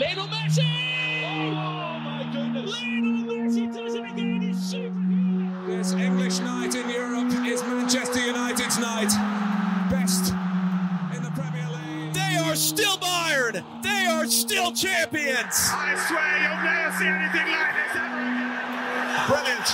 Lionel Messi! Oh my goodness! Lionel Messi does it again. He's superhuman. This English night in Europe is Manchester United's night. Best in the Premier League. They are still Bayern. They are still champions. I swear you'll never see anything like this ever again. Brilliant.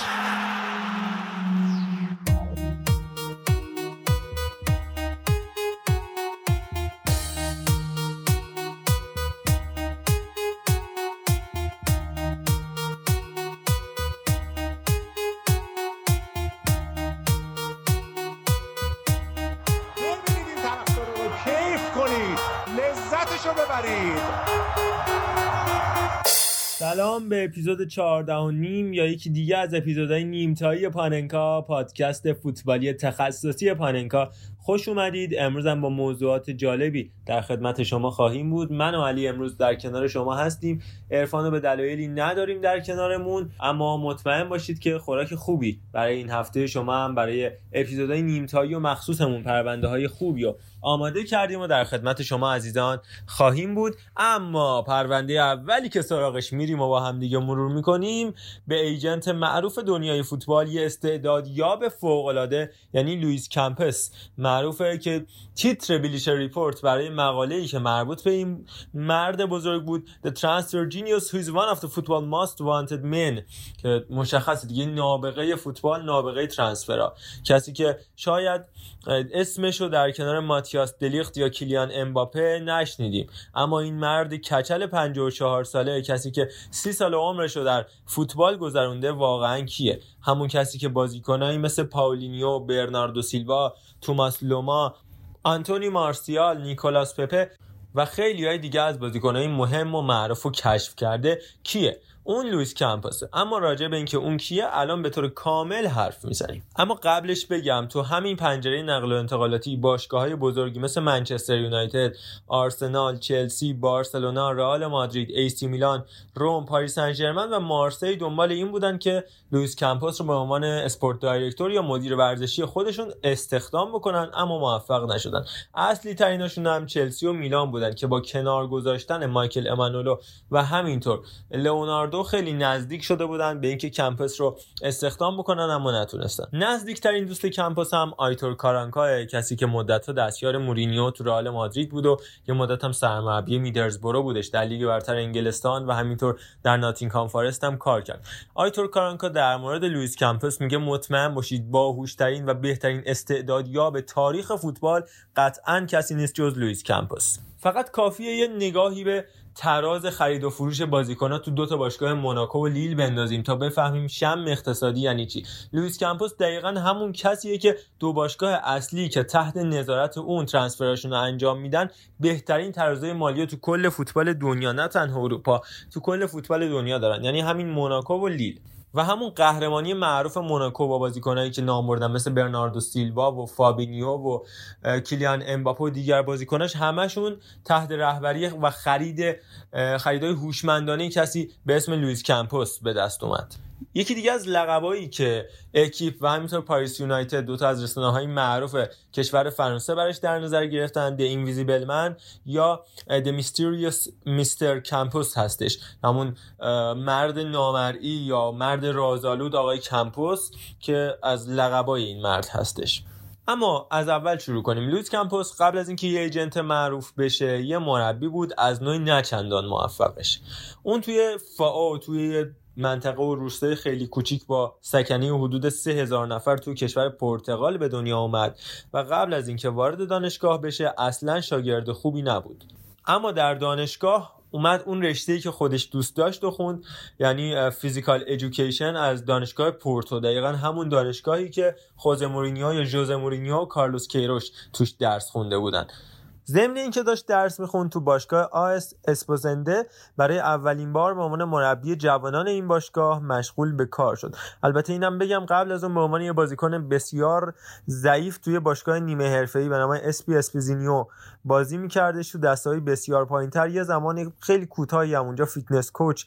سلام به اپیزود 14.5 یا یکی دیگه از اپیزودهای نیمتایی پاننکا، پادکست فوتبالی تخصصی پاننکا. خوش اومدید. امروز هم با موضوعات جالبی در خدمت شما خواهیم بود. من و علی امروز در کنار شما هستیم. عرفانو به دلایلی نداریم در کنارمون، اما مطمئن باشید که خوراک خوبی برای این هفته شما هم برای اپیزودهای نیمتایی و مخصوصمون پرونده‌های خوبی و آماده کردیم و در خدمت شما عزیزان خواهیم بود. اما پرونده اولی که سراغش میریم و با هم دیگه مرور می‌کنیم، به ایجنت معروف دنیای فوتبال، یه استعدادیاب فوق‌العاده، یعنی لوئیس کامپوس، معروفه که تیتر بلیچر ریپورت برای مقاله‌ای که مربوط به این مرد بزرگ بود، The Transfer Genius Who is One of the Football Most Wanted Men، که مشخصه دیگه نابغه فوتبال، نابغه ترانسفرها، کسی که شاید اسمشو در کنار ماتیاس دلیخت یا کیلیان امباپه نشنیدیم، اما این مرد کچل 54 ساله، کسی که 30 سال عمرشو در فوتبال گذرونده، واقعا کیه؟ همون کسی که بازیکنایی مثل پاولینیو، برناردو سیلوا، توماس لما، آنتونی مارسیال، نیکولاس پپه و خیلی های دیگه از بازیکنای مهم و معروف رو کشف کرده. کیه؟ اون لوئیس کامپوسه. اما راجع به اینکه اون کیه الان به طور کامل حرف میزنیم. اما قبلش بگم تو همین پنجره نقل و انتقالاتی باشگاه‌های بزرگی مثل منچستر یونایتد، آرسنال، چلسی، بارسلونا، رئال مادرید، ای‌سی میلان، روم، پاریس سن ژرمن و مارسی دنبال این بودن که لوئیس کامپوس رو به عنوان اسپورت دایرکتور یا مدیر ورزشی خودشون استخدام بکنن، اما موفق نشدن. اصلی تریناشون هم چلسی و میلان بودن که با کنار گذاشتن مایکل امانولو و همینطور لئونارد دو خیلی نزدیک شده بودن به اینکه کامپوس رو استخدام بکنن، اما نتونستن. نزدیکترین دوست کامپوس هم آیتور کارانکا، کسی که مدت‌ها دستیار مورینیو تو رئال مادرید بود و یه مدت هم سرمربی میدلزبرو بودش در لیگ برتر انگلستان و همینطور در ناتینگهام فارست هم کار کرد. آیتور کارانکا در مورد لوئیس کامپوس میگه مطمئن باشید باهوش‌ترین و بهترین استعدادیاب تاریخ فوتبال قطعاً کسی نیست جز لوئیس کامپوس. فقط کافیه یه نگاهی به تراز خرید و فروش بازیکن‌ها تو دو تا باشگاه موناکو و لیل بندازیم تا بفهمیم شم اقتصادی یعنی چی. لوئیس کامپوس دقیقاً همون کسیه که دو باشگاه اصلی که تحت نظارت اون ترانسفراشون رو انجام میدن، بهترین ترازهای مالی تو کل فوتبال دنیا، نه تنها اروپا، تو کل فوتبال دنیا دارن، یعنی همین موناکو و لیل. و همون قهرمانی معروف موناکو با بازیکنایی که نام بردم مثل برناردو سیلوا و فابینیو و کیلیان امباپه و دیگر بازیکناش، همشون تحت رهبری و خریدای هوشمندانه کسی به اسم لوئیس کامپوس به دست اومد. یکی دیگه از لقبایی که اکیپ و همینطور پاریس یونایتد، دوتا از رسانه‌های معروف کشور فرانسه، برش در نظر گرفتن، دی اینویزیبل من یا دی میستریوس میستر کامپوس هستش، همون مرد نامرئی یا مرد رازآلود آقای کامپوس که از لقبای این مرد هستش. اما از اول شروع کنیم. لوئیس کامپوس قبل از اینکه یه ایجنت معروف بشه یه مربی بود، از نوعی نچندان موفقش. اون توی فاو، توی منطقه و روستای خیلی کوچیک با سکنه حدود 3000 نفر تو کشور پرتغال به دنیا آمد و قبل از اینکه وارد دانشگاه بشه اصلا شاگرد خوبی نبود، اما در دانشگاه اومد اون رشته‌ای که خودش دوست داشت و خوند، یعنی فیزیکال ادویکیشن از دانشگاه پورتو، دقیقاً همون دانشگاهی که جوزه مورینیو و کارلوس کیروش توش درس خونده بودن. ضمن اینکه داشت درس میخوند تو باشگاه آس اسپوزنده، برای اولین بار به عنوان مربی جوانان این باشگاه مشغول به کار شد. البته اینم بگم قبل از اون به عنوان یه بازیکن بسیار ضعیف توی باشگاه نیمه حرفه‌ای به نام اسپوزینیو بازی میکردش، تو دسته‌های بسیار پایین‌تر. یه زمان خیلی کوتاهی هم اونجا فیتنس کوچ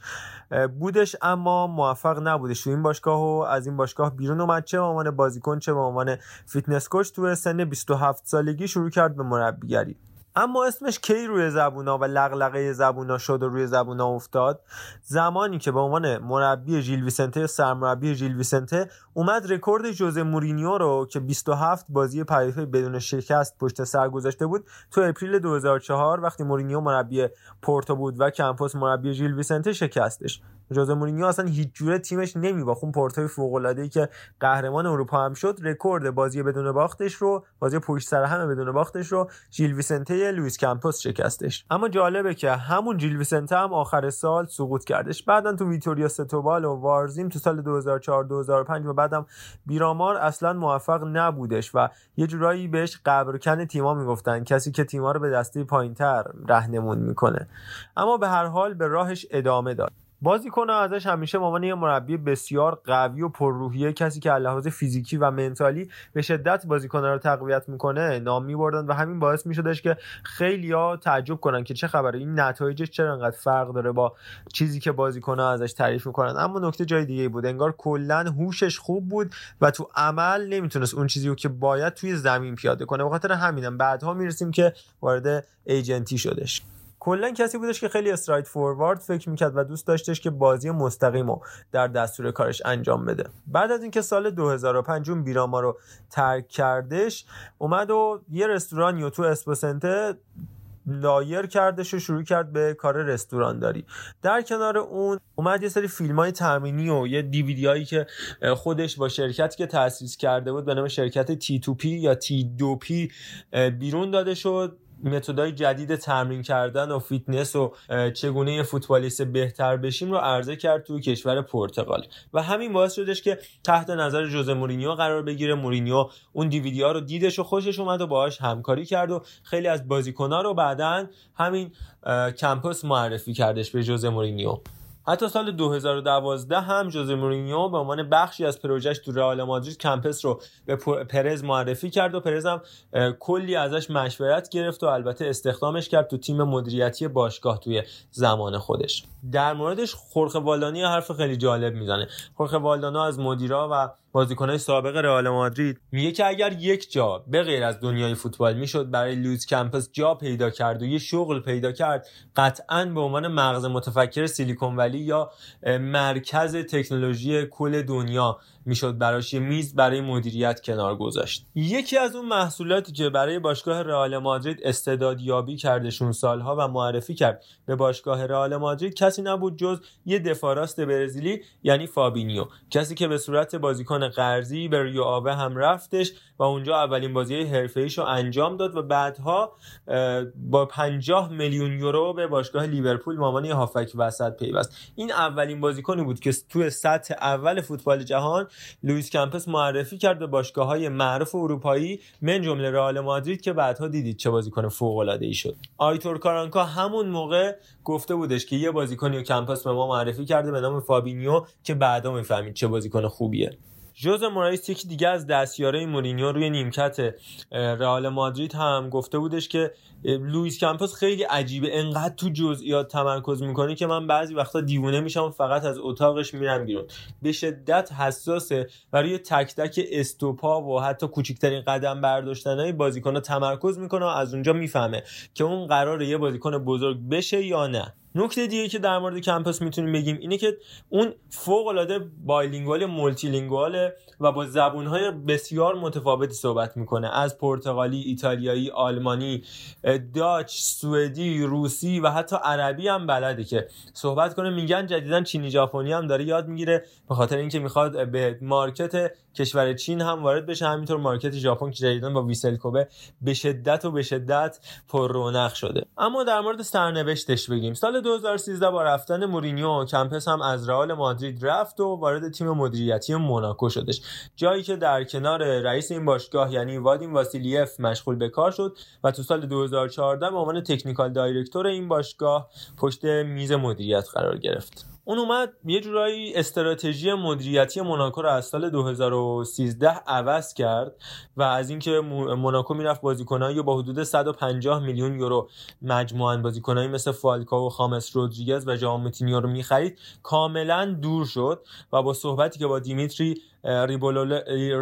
بودش، اما موفق نبودش تو این باشگاه و از این باشگاه بیرون اومد، چه به عنوان بازیکن چه به عنوان فیتنس کوچ. تو سن 27 سالگی شروع کرد به مربیگری. اما اسمش کی روی زبونا و لغلغه زبونا شد و روی زبونا افتاد؟ زمانی که به عنوان مربی ژیل ویسنته، سرمربی ژیل ویسنته اومد رکورد جوزه مورینیو رو که 27 بازی پایفه بدون شکست پشت سر گذاشته بود تو اپریل 2004 وقتی مورینیو مربی پورتو بود و کمپوس مربی ژیل ویسنته شکستش. جوزه مورینیو اصلا هیچ جوره تیمش نمی‌باخون، پورتوی فوق‌العاده‌ای که قهرمان اروپا هم شد رکورد بازی بدون باختش رو، بازی پشت سر هم بدون باختش رو ژیل ویسنته لوئیس کامپوس شکستش. اما جالبه که همون ژیل ویسنته هم آخر سال سقوط کردش، بعدن تو ویتوریا ستوبال و وارزیم تو سال 2004 2005 و بعدم بیرامار اصلا موفق نبودش و یه جورایی بهش قبرکن تیما میگفتن، کسی که تیما رو به دسته پایین‌تر رهنمون میکنه. اما به هر حال به راهش ادامه داد. بازیکن‌ها ازش همیشه مامان یه مربی بسیار قوی و پرروحیه، کسی که از لحاظ فیزیکی و منتالی به شدت بازیکن‌ها رو تقویت می‌کنه نام می‌بردن و همین باعث می‌شدش که خیلی‌ها تعجب کنن که چه خبره، این نتایجش چرا انقدر فرق داره با چیزی که بازیکن‌ها ازش تعریف می‌کنن. اما نکته جای دیگه بود، انگار کلاً هوشش خوب بود و تو عمل نمیتونست اون چیزی رو که باید توی زمین پیاده کنه. به خاطر همینم بعدها می‌رسیم که وارد ایجنتی شدش. کلا کسی بودش که خیلی استرایت فوروارد فکر میکرد و دوست داشتش که بازی مستقیمو در دستور کارش انجام بده. بعد از اینکه سال 2005 اون بیراما رو ترک کردش، اومد و یه رستورانی تو اسپوسنته لایر کردش و شروع کرد به کار رستورانداری. در کنار اون اومد یه سری فیلم‌های تامینی و یه دیویدی هایی که خودش با شرکتی که تأسیس کرده بود به نام شرکت T2P یا T2P بیرون داده شد. متدای جدید تمرین کردن و فیتنس و چگونه یه فوتبالیست بهتر بشیم رو عرضه کرد تو کشور پرتغال و همین باعث شدش که تحت نظر جوزه مورینیو قرار بگیره. مورینیو اون دیویدی‌ها رو دیدش و خوشش اومد و باهاش همکاری کرد و خیلی از بازیکن‌ها رو بعداً همین کمپوس معرفی کردش به جوزه مورینیو. حتی سال 2012 هم جوزه مورینیو به عنوان بخشی از پروژهش تو رئال مادرید کمپس رو به پرز معرفی کرد و پرز هم کلی ازش مشورت گرفت و البته استخدامش کرد تو تیم مدیریتی باشگاه توی زمان خودش. در موردش خورخه والدانی حرف خیلی جالب میزنه. خورخه والدانی از مدیرا و بازیکن‌های سابق رئال مادرید میگه که اگر یک جا به غیر از دنیای فوتبال میشد برای لوئیس کامپوس جا پیدا کرد و یه شغل پیدا کرد، قطعاً به عنوان مغز متفکر سیلیکون ولی یا مرکز تکنولوژی کل دنیا میشد براش یه میز برای مدیریت کنار گذاشت. یکی از اون محصولاتی که برای باشگاه رئال مادرید استعدادیابی کردشون سالها و معرفی کرد به باشگاه رئال مادرید کسی نبود جز یه دفاع راست برزیلی یعنی فابینیو، کسی که به صورت بازیکن قرضی به ریو آوه هم رفتش و اونجا اولین بازی حرفه‌ایشو انجام داد و بعدها با 50 میلیون یورو به باشگاه لیورپول مامانی هافک وسط پیوست. این اولین بازیکنی بود که تو سطح اول فوتبال جهان لوئیس کامپوس معرفی کرد به باشگاه‌های معروف اروپایی من جمله رئال مادرید که بعدها دیدید چه بازیکن فوق‌العاده‌ای شد. آیتور کارانکا همون موقع گفته بودش که یه بازیکنی رو کامپوس به ما معرفی کرده به نام فابینیو که بعدا می‌فهمید چه بازیکن خوبیه. جوزه مورایس یکی دیگه از دستیارای مورینیو روی نیمکت رئال مادرید هم گفته بودش که لوئیس کامپوس خیلی عجیبه، انقدر تو جزئیات تمرکز میکنه که من بعضی وقتا دیوونه میشم، فقط از اتاقش میرم بیرون. به شدت حساسه و روی تک تک استوپا و حتی کوچکترین قدم برداشتنای بازیکن‌ها تمرکز میکنه و از اونجا میفهمه که اون قراره یه بازیکن بزرگ بشه یا نه. نکته دیگه که در مورد کامپوس میتونیم بگیم اینه که اون فوق‌العاده بایلینگوال مولتیلینگواله و با زبون‌های بسیار متفاوتی صحبت میکنه، از پرتغالی، ایتالیایی، آلمانی، داچ، سوئدی، روسی و حتی عربی هم بلده که صحبت کنه. میگن جدیداً چینی ژاپنی هم داره یاد میگیره به خاطر اینکه میخواد به مارکت کشور چین هم وارد بشه، همینطور مارکت ژاپن که جدیداً با ویسل کوبه به شدت پر رونق شده. اما در مورد سرنوشتش بگیم، سال 2013 با رفتن مورینیو کامپوس هم از رئال مادرید رفت و وارد تیم مدیریتی موناکو شدش، جایی که در کنار رئیس این باشگاه یعنی وادیم واسیلیف مشغول به کار شد و تو سال 2014 به عنوان تکنیکال دایرکتور این باشگاه پشت میز مدیریت قرار گرفت. اون اومد یه جورایی استراتژی مدیریتی موناکو رو از سال 2013 عوض کرد و از اینکه موناکو میرفت بازیکنایی با حدود 150 میلیون یورو مجموعاً بازیکنایی مثل فالکاو و خامس رودریگز و ژائو موتینیو رو می‌خرید کاملاً دور شد و با صحبتی که با دیمیتری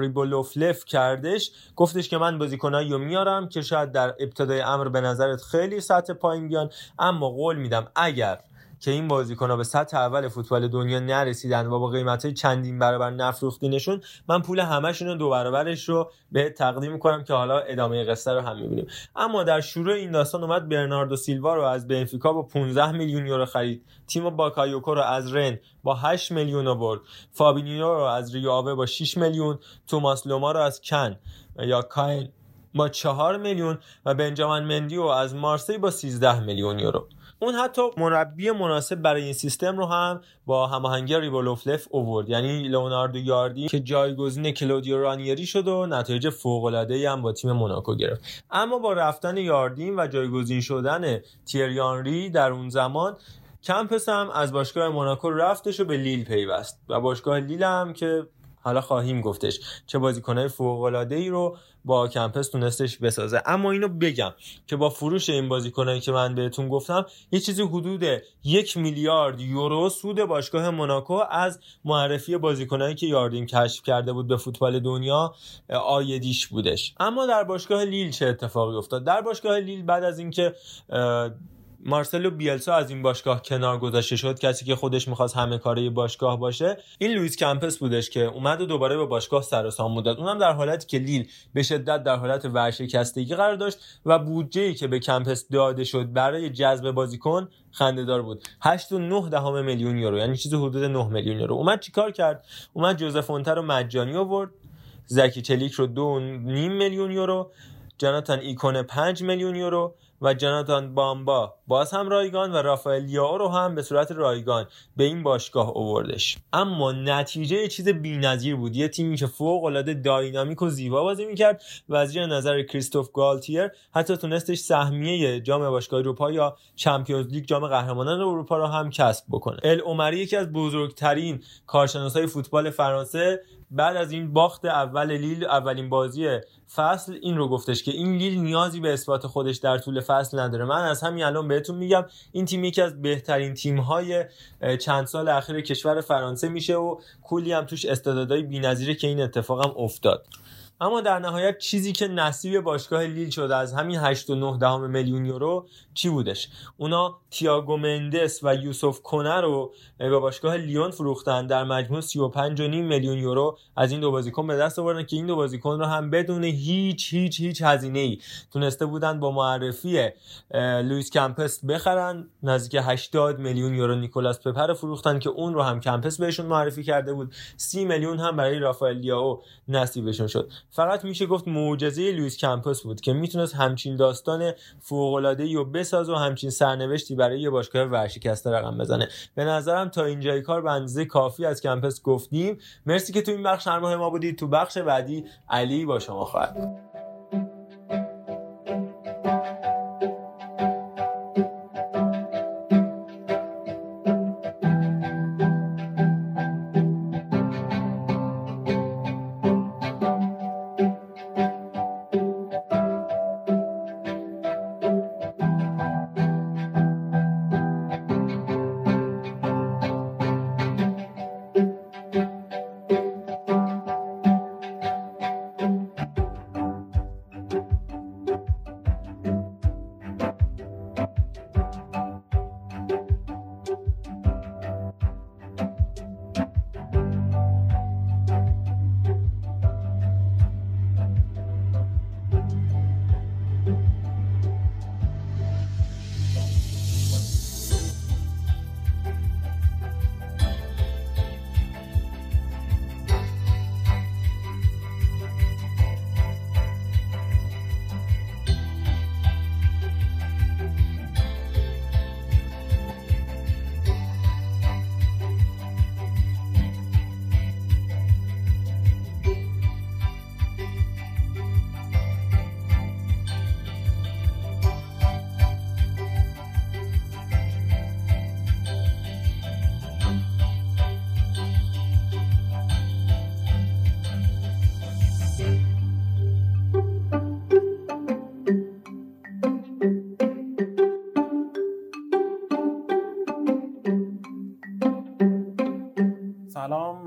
ریبولوفلف کردش گفتش که من بازیکنایی رو میارم که شاید در ابتدای امر به نظرت خیلی سطح پایین بیان، اما قول میدم اگر که این بازیکن‌ها به سطح اول فوتبال دنیا نرسیدن و با قیمت‌های چندین برابر نفروختینشون، من پول همه‌شون رو 2 برابرش رو به تقدیم می‌کنم که حالا ادامه قصه رو هم می‌بینیم. اما در شروع این داستان اومد برناردو سیلوا رو از بنفیکا با 15 میلیون یورو خرید، تیمو باکایوکو رو از رن با 8 میلیون آورد، فابینیو رو از ریو آوه با 6 میلیون، توماس لومار رو از کن یا کاین با 4 میلیون و بنجامین مندی رو از مارسی با 13 میلیون یورو. اون حتی مربی مناسب برای این سیستم رو هم با هماهنگی ریبولوفلف اوورد، یعنی لئوناردو یاردی که جایگزین کلودیو رانیری شد و نتایج فوق‌العاده‌ای هم با تیم موناکو گرفت. اما با رفتن یاردین و جایگزین شدن تیری آنری در اون زمان، کمپس هم از باشگاه موناکو رفتش و به لیل پیوست و باشگاه لیل هم که حالا خواهیم گفتش چه بازیکن‌های فوق‌العاده‌ای رو با کمپس تونستش بسازه. اما اینو بگم که با فروش این بازیکنایی که من بهتون گفتم یه چیزی حدود 1 میلیارد یورو سود باشگاه موناکو از معرفی بازیکنایی که یاردین کشف کرده بود به فوتبال دنیا آیدیش بودش. اما در باشگاه لیل چه اتفاقی افتاد؟ در باشگاه لیل بعد از اینکه مارسلو بیلسا از این باشگاه کنار گذاشته شد، کسی که خودش می‌خواست همه کاره باشگاه باشه، این لوئیس کمپس بودش که اومد و دوباره به باشگاه سر و سامون داد. اونم در حالتی که لیل به شدت در حالت ورشکستگی قرار داشت و بودجه‌ای که به کمپس داده شد برای جذب بازیکن خنده‌دار بود، 8.9 میلیون یورو، یعنی چیزی حدود 9 میلیون یورو. اومد چیکار کرد؟ اومد جوزف اونتر رو مجانی آورد، زکی چلیک رو 2.5 میلیون یورو، جاناتان ایکون 5 میلیون یورو و جاناتان بامبا باز هم رایگان و رافائل لیائو رو هم به صورت رایگان به این باشگاه آوردش. اما نتیجه یه چیز بی‌نظیر بود، یه تیمی که فوق‌العاده داینامیک و زیبا بازی می‌کرد و از زیر نظر کریستوف گالتیر حتی تونستش سهمیه جام باشگاه اروپا یا چمپیونز لیگ، جام قهرمانان اروپا رو هم کسب بکنه. العمری یکی از بزرگترین کارشناسای فوتبال فرانسه بعد از این باخت اول لیل، اولین بازی فصل، این رو گفتش که این لیل نیازی به اثبات خودش در طول فصل نداره. من از همین الان بهتون میگم این تیم یکی از بهترین تیم‌های چند سال اخیر کشور فرانسه میشه و کلی هم توش استعدادهای بی‌نظیره که این اتفاق هم افتاد. اما در نهایت چیزی که نصیب باشگاه لیل شد از همین 8.9 میلیون یورو چی بودش؟ اونا تییاگو مندس و یوسف کنه رو به باشگاه لیون فروختن، در مجموع 35.5 میلیون یورو از این دو بازیکن به دست آوردن که این دو بازیکن رو هم بدون هیچ هزینه‌ای تونسته بودن با معرفی لوئیس کمپس بخرن. نزدیک 80 میلیون یورو نیکولاس پپه رو فروختن که اون رو هم کمپس بهشون معرفی کرده بود، 30 میلیون هم برای رافائل لیائو نصیبشون شد. فقط میشه گفت معجزه لوئیس کمپس بود که میتونست همچین داستان فوق‌العاده‌ای رو بسازه و همچین سرنوشتی برای یه باشگاه ورشکسته رقم بزنه. به نظرم تا اینجای کار به اندازه کافی از کمپس گفتیم. مرسی که تو این بخش همراه ما بودید. تو بخش بعدی علی با شما خواهد بود.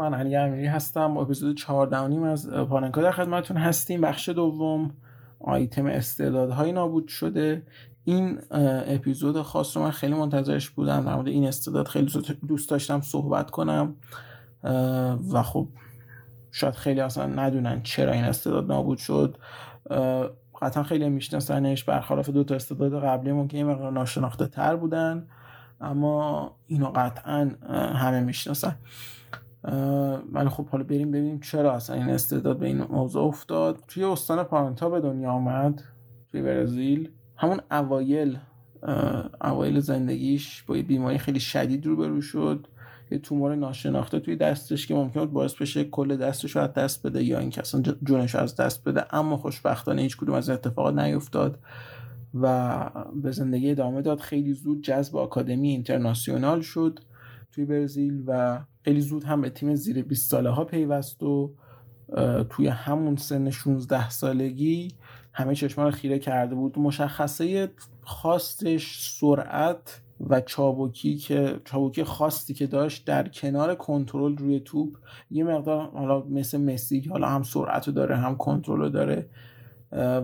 من علی امیری هستم با اپیزود 14 از پاننکا در خدمتتون هستیم. بخش دوم آیتم استعدادهای نابود شده. این اپیزود خاص رو من خیلی منتظرش بودم، در مورد این استعداد خیلی دوست داشتم صحبت کنم و خب شاید خیلی اصلا ندونن چرا این استعداد نابود شد. قطعا خیلی میشناسنش، برخلاف دو تا استعداد قبلیمون که این مقدار ناشناخته تر بودن، اما اینو قطعا همه میشناسن. ولی خب حالا بریم ببینیم چرا اصلا این استعداد به این موضوع افتاد. توی استان پانتا به دنیا آمد، توی برزیل. همون اوایل زندگیش با یه بیماری خیلی شدید روبرو شد، یه تومور ناشناخته توی دستش که ممکن بود باعث بشه کل دستش رو از دست بده یا اینکه اصلا جونش رو از دست بده، اما خوشبختانه هیچ کدوم از اتفاقات نیفتاد و به زندگی ادامه داد. خیلی زود جذب آکادمی اینترناسیونال شد توی برزیل و خیلی زود هم به تیم زیر 20 ساله ها پیوست و توی همون سن 16 سالگی همه چشمان رو خیره کرده بود. مشخصه خاصش سرعت و چابکی خاصی که داشت در کنار کنترل روی توپ، یه مقدار حالا مثل مسی، حالا هم سرعت رو داره هم کنترل رو داره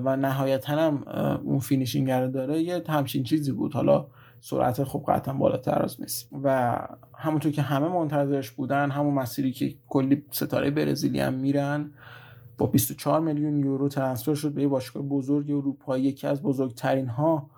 و نهایتاً هم اون فینیشینگ رو داره، یه همچین چیزی بود. حالا سرعت خب قطعاً بالاتر از مسی و همونطور که همه منتظرش بودن، همون مسیری که کلی ستاره برزیلی هم میرن. با 24 میلیون یورو ترانسفر شد به یه باشگاه بزرگ اروپایی، یکی از بزرگترین ها،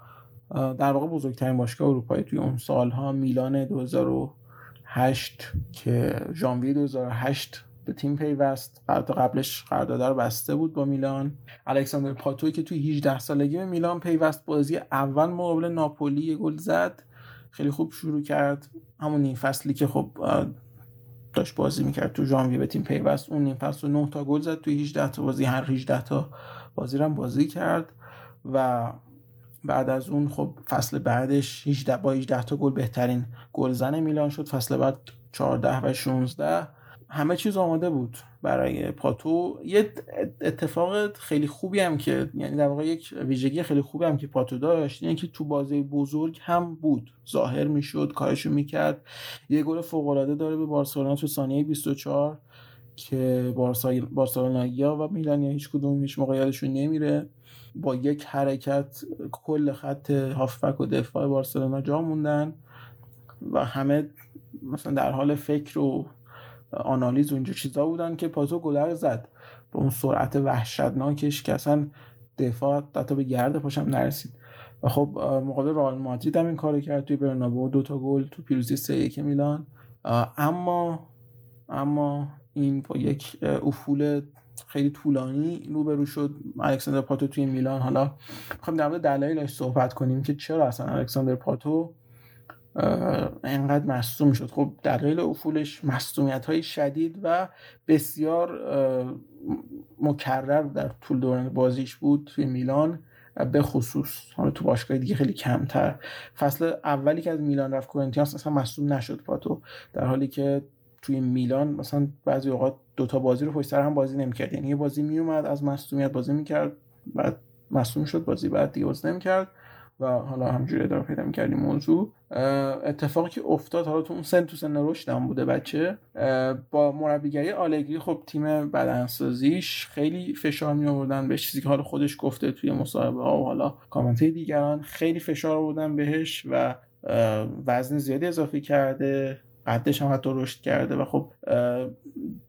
در واقع بزرگترین باشگاه اروپایی توی اون سالها، میلان 2008 که ژانویه 2008 به تیم پیوست. قبلش قرارداد رو بسته بود با میلان. الکساندر پاتو که توی 18 سالگی به میلان پیوست، بازی اول مقابل ناپولی یه گل زد، خیلی خوب شروع کرد. همون نیم فصلی که خب داشت بازی میکرد تو ژانویه به تیم پیوست، اون نیم فصل 9 تا گل زد توی 18 تا بازی، هر 18 تا بازی رو هم بازی کرد و بعد از اون خب فصل بعدش 18 تا گل بهترین گلزن میلان شد. فصل بعد 14 و 16 همه چیز آماده بود برای پاتو. یه اتفاق خیلی خوبی هم که، یعنی در واقع یک ویژگی خیلی خوبی هم که پاتو داشت، یعنی که تو بازی بزرگ هم بود، ظاهر میشد، کارشو میکرد. یه گل فوق‌العاده داره به بارسلونا تو ثانیه 24 که بارسلونایی‌ها و میلانی‌ها هیچ کدوم هیچ موقع یادشون نمیره، با یک حرکت کل خط هافبک و دفاع بارسلونا جا موندن و همه مثلا در حال فکر و آنالیز و اینجا چیزا بودن که پاتو گل رو زد با اون سرعت وحشتناکش که اصلا دفاع حتی به گرد پاشم نرسید. و خب مقابل رئال مادرید هم این کارو کرد توی برنابئو، 2 تا گل تو پیروزی 3-1 میلان. اما این با یک افول خیلی طولانی روبرو شد الکساندر پاتو توی میلان. حالا میخوایم در مورد دلایلش صحبت کنیم که چرا اصلا الکساندر پاتو اینقدر مصدوم شد. خب دلایل افولش مصدومیت‌های شدید و بسیار مکرر در طول دوران بازیش بود توی میلان، به خصوص حالا تو باشگاه دیگه خیلی کمتر. فصل اولی که از میلان رفت کورینتیانس اصلا مصدوم نشد پاتو، در حالی که توی میلان مثلا بعضی اوقات 2 تا بازی رو پشت سر هم بازی نمی‌کرد، یعنی یه بازی میومد از مصدومیت بازی می‌کرد، بعد مصدوم شد، بازی بعد دیگه بازی نمی‌کرد و حالا همجوری ادامه پیدا می‌کردیم. موضوع اتفاقی که افتاد، حالا تو اون سن، تو سن رشد هم بوده بچه، با مربیگری آلگری خب تیم بدنسازیش خیلی فشار می‌آوردن به چیزی که حالا خودش گفته توی مصاحبه‌ها و حالا کامنت‌های دیگران، خیلی فشار آوردن بهش و وزن زیادی اضافه کرده، قدش هم حتی رشد کرده و خب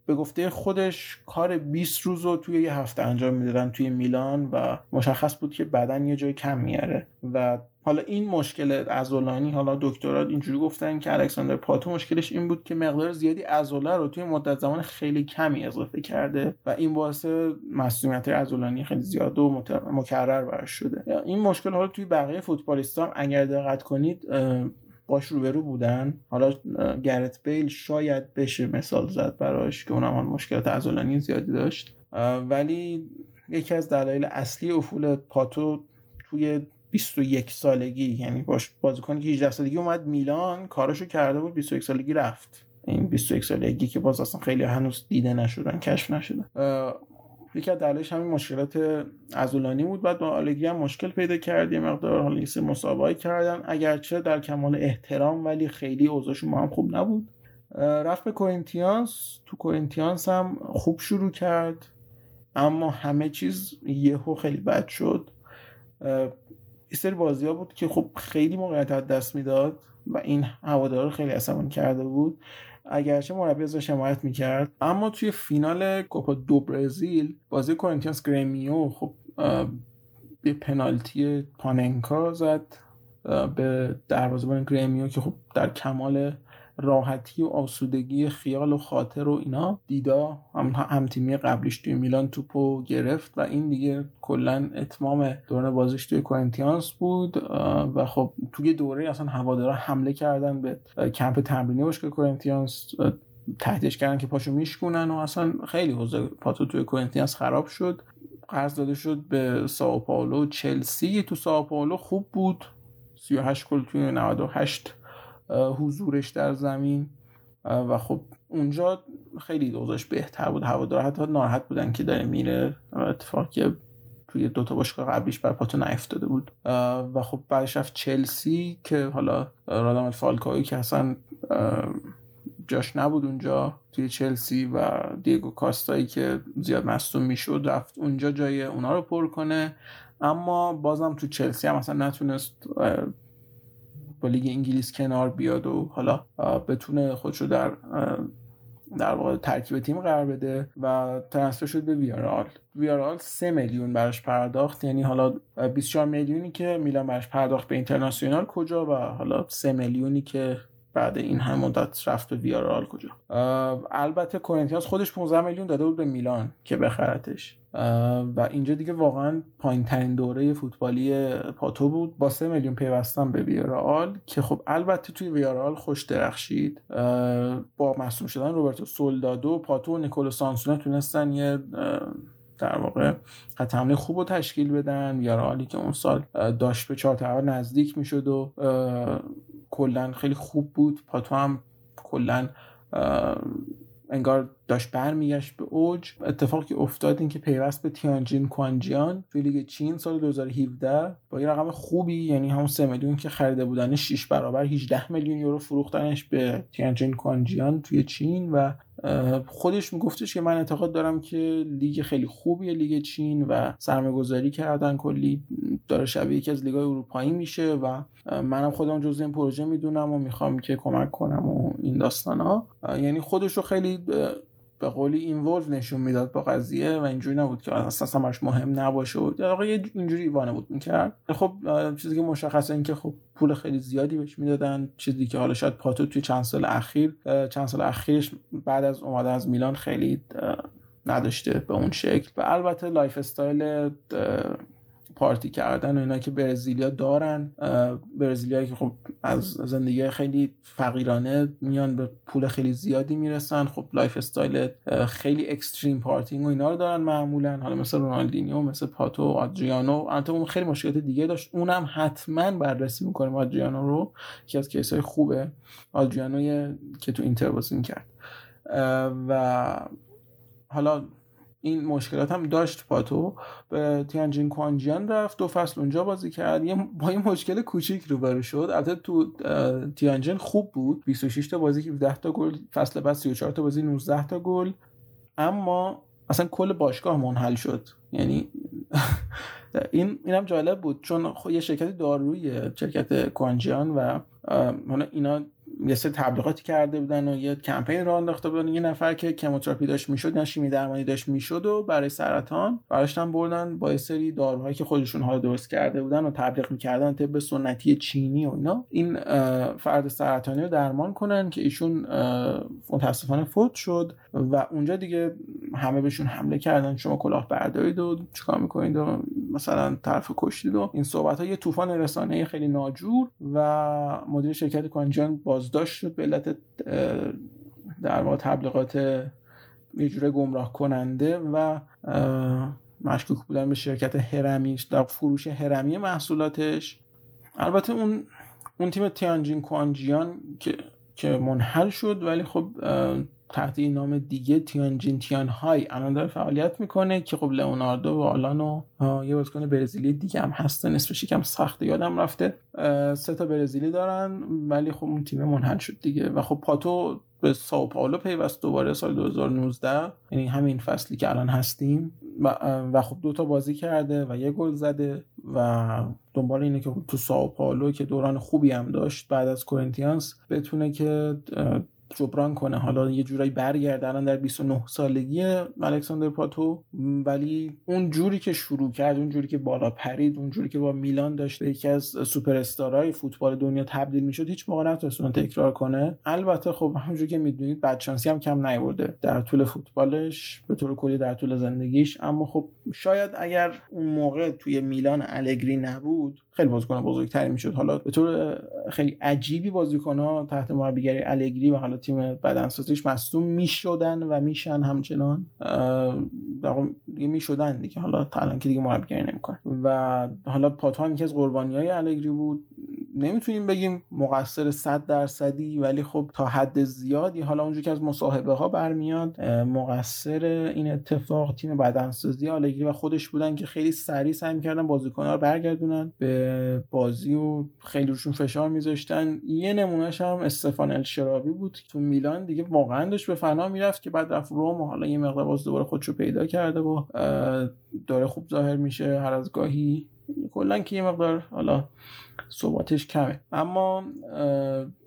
به گفته خودش کار 20 روز رو توی یه هفته انجام میدادن توی میلان و مشخص بود که بدن یه جای کم میاره و حالا این مشکل عضلانی، حالا دکترها اینجوری گفتن که الکساندر پاتو مشکلش این بود که مقدار زیادی عضله رو توی مدت زمان خیلی کمی اضافه کرده و این باعث مسئولیت عضلانی خیلی زیاد و مکرر براش شده. این مشکل حالا توی بقیه فوتبالیست‌ها اگر دقت کنید باش روبرو بودن. حالا گرت بیل شاید بشه مثال زد براش که اونم مشکلات عضلانی زیادی داشت، ولی یکی از دلایل اصلی افول پاتو توی 21 سالگی، یعنی بازیکنی که 18 سالگی اومد میلان کاراشو کرده بود، 21 سالگی رفت. این 21 سالگی که باز اصلا خیلی هنوز دیده نشدن، کشف نشدن، یکی از دلایلش همین مشکلات عضلانی بود. بعد با آلگری هم مشکل پیدا کرد، یه مقدار حالا یه سری مسابقه کردن، اگرچه در کمال احترام، ولی خیلی اوضاعشون هم خوب نبود رفت به کورینتیانس، تو کورینتیانس هم خوب شروع کرد اما همه چیز یهو خیلی بد شد. یه سری بازی‌ها بود که خب خیلی موقعیت از دست میداد و این هوادارا رو خیلی عصبانی کرده بود، اگرچه مربی ازش حمایت میکرد. اما توی فینال کوپا دو برزیل بازی کورینتیانس گرمیو خب به پنالتی پاننکا زد به دروازه‌بان گرمیو که خب در کمال راحتی و آسودگی خیال و خاطر و اینا دیدا هم تیمی قبلیش توی میلان توپو گرفت و این دیگه کلا اتمام دوران بازیش توی کورینتیانس بود. و خب توی دوره اصلا هوادارا حمله کردن به کمپ تمرینی باشگاه کورینتیانس، تهدیدش کردن که پاشو میشکنن و اصلا خیلی حوضه پاتو توی کورینتیانس خراب شد. قرض داده شد به سائو پائولو، چلسی. تو سائو پائولو خوب بود، 38 گل توی 98 حضورش در زمین و خب اونجا خیلی دوزش بهتر بود. هوادارا حتی ناراحت بودن که داره میره، اتفاقی که توی دوتا باشگاه قبلیش بر پاتو نیفتاده بود. و خب بعدش رفت چلسی که حالا رادامل فالکاوی که اصلا جاش نبود اونجا توی چلسی و دیگو کاستایی که زیاد مصدوم میشد رفت اونجا جای اونا رو پر کنه، اما بازم تو چلسی هم اصلا نتونست با لیگ انگلیس کنار بیاد و حالا بتونه خودشو در واقع ترکیب تیم قرار بده و ترانسفر شد به ویارال. ویارال 3 میلیون براش پرداخت، یعنی حالا 24 میلیونی که میلان براش پرداخت به اینترناسیونال کجا و حالا 3 میلیونی که بعد این هم مدت رفت به ویارال کجا. البته کورینتیانس خودش 15 میلیون داده بود به میلان که بخرتش و اینجا دیگه واقعا پایین‌ترین دوره فوتبالی پاتو بود با 3 میلیون پیوستن به ویارال که خب البته توی ویارال خوش درخشید. با مصدوم شدن روبرتو سولدادو، پاتو و نیکولو سانسونه تونستن یه در واقع خط حمله خوب رو تشکیل بدن. ویارالی که اون سال داشت به 4 تا نزدیک میشد و کلا خیلی خوب بود. پاتو هم کلا انگار داشت برمیگشت به اوج. اتفاقی افتاد این که پیوست به تیانجین کوانجیان توی لیگ چین سال 2017 با یه رقم خوبی، یعنی همون 3 میلیون که خریده بودن 6 برابر 18 میلیون یورو فروختنش به تیانجین کوانجیان توی چین و خودش میگفتش که من اعتقاد دارم که لیگ خیلی خوبیه لیگ چین و سرمایه‌گذاری کردن کلی داره شبیه یکی از لیگ‌های اروپایی میشه و منم خودم جزو این پروژه میدونم و میخوام که کمک کنم و این داستانا. یعنی خودش رو خیلی به قولی اینولو نشون میداد با قضیه و اینجوری نبود که اصلا براش مهم نباشه و واقعا اینجوری ایوانه بود میکرد. خب چیزی که مشخصه این که خب پول خیلی زیادی بهش میدادن، چیزی که حالا شاید پاتو توی چند سال اخیرش بعد از اومدن از میلان خیلی نداشته به اون شکل. و البته لایف استایل پارتی کردن و اینا که برزیلیا دارن، برزیلیایی که خب از زندگی خیلی فقیرانه میان به پول خیلی زیادی میرسن، خب لایف استایل خیلی اکستریم پارتینگ و اینا رو دارن معمولا، حالا مثل رونالدینیو، مثل پاتو، آدریانو. البته اون خیلی مشکلات دیگه داشت، اونم حتما بررسی میکنیم آدریانو رو که از کیسای خوبه آدریانوی که تو اینتر بازی کرد و حالا این مشکلات هم داشت. پاتو به تیانجین کوانجیان رفت، 2 فصل اونجا بازی کرد، با یه مشکل کوچیک روبرو شد. البته تو تیانجین خوب بود، 26 تا بازی 17 تا گل، فصل بعد 34 تا بازی 19 تا گل، اما اصلا کل باشگاه منحل شد. یعنی اینم جالب بود چون یه شرکت دارویی، شرکت کوانجیان، و اینا یه سری تبلیغاتی کرده بودن و یه کمپین راه انداخته بودن، یه نفر که کموتراپی داشت میشد، شیمی درمانی داشت میشد و برای سرطان براشتن بردن با یه سری داروهایی که خودشون حالا درست کرده بودن و تبلیغ میکردن طب سنتی چینی و اینا، این فرد سرطانی رو درمان کنن که ایشون متاسفانه فوت شد. و اونجا دیگه همه بهشون حمله کردن، شما کلاه بردارید و چیکار میکنید و مثلا طرف کشتید و این صحبت ها. یه طوفان رسانه‌ای خیلی ناجور و مدیر شرکت کوانجیان بازداشت شد به علت در واقع تبلیغات یه جوره گمراه کننده و مشکوک بودن به شرکت هرمیش در فروش هرمی محصولاتش. البته اون تیم تیانجین کوانجیان که منحل شد، ولی خب تحت این نام دیگه تیانجین تیانهای الان داره فعالیت میکنه که خب لئوناردو و آلانو یه بازیکن برزیلی دیگه هم هستن، اسمش یکم سخته یادم رفته، 3 تا برزیلی دارن، ولی خب اون تیم منحل شد دیگه. و خب پاتو به سائو پائولو پیوست دوباره سال 2019، یعنی همین فصلی که الان هستیم، و خب دوتا بازی کرده و یه گل زده و دنبال اینه که تو سائو پائولو که دوران خوبی هم داشت بعد از کورینتیانس بتونه که جبران کنه. حالا یه جورایی برگرده، الان در 29 سالگیه الکساندر پاتو، ولی اون جوری که شروع کرد، اون جوری که بالا پرید، اون جوری که با میلان داشت یکی از سوپر استارهای فوتبال دنیا تبدیل میشد، هیچ موقع نتونست تکرار کنه. البته خب همونجوری که میدونید بدشانسی هم کم نیورده در طول فوتبالش، به طور کلی در طول زندگیش. اما خب شاید اگر اون موقع توی میلان الگری نبود، خیلی بازیکن بزرگتری میشد. حالا به طور خیلی عجیبی بازیکن‌ها تحت مربیگری الگری و حالا تیم بدنسازیش مصدوم میشدن و میشن همچنان، دیگه میشدن دیگه، حالا الان که دیگه مربیگری نمیکنه. و حالا پاتو هم یکی از قربانی‌های الگری بود، نمیتونیم بگیم مقصر 100% ولی خب تا حد زیادی، حالا اونجوری که از مصاحبه ها برمیاد، مقصر این اتفاق تیم بدنسازی الگری و خودش بودن که خیلی سریع سعی می‌کردن بازیکن‌ها رو برگردونن به بازی و خیلی روشون فشار می‌ذاشتن. یه نمونهش هم استفان الشراوی بود تو میلان، دیگه واقعا داشت به فنا میرفت که بعد رفت روم و حالا یه مقدار باز دوباره خودشو پیدا کرده و داره خوب ظاهر میشه هر از گاهی، کلا که یه مقدار حالا ثباتش کمه. اما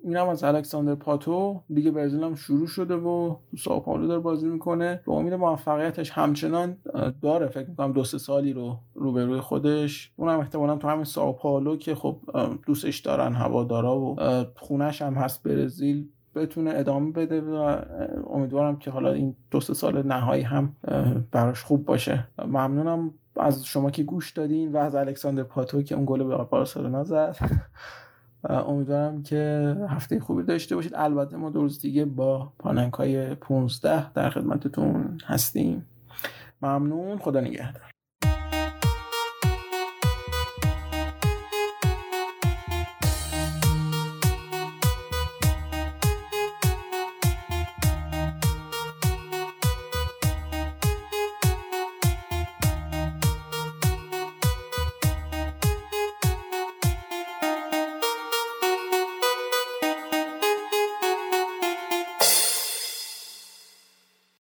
اینم از الکساندر پاتو. دیگه برزیل هم شروع شده و سائو پائولو داره بازی میکنه، به امید موفقیتش همچنان داره. فکر میکنم 2-3 سالی رو روبروی خودش، اونم احتمالاً تو همین سائو پائولو که خب دوستش دارن هوادارا و خونش هم هست برزیل، بتونه ادامه بده و امیدوارم که حالا این 2-3 سال نهایی هم براش خوب باشه. ممنونم از شما که گوش دادین و از الکساندر پاتو که اون گل به بارسلونا زد. امیدوارم که هفته خوبی داشته باشید. البته ما دو روز دیگه با پاننکای 15 در خدمتتون هستیم. ممنون، خدا نگهدار.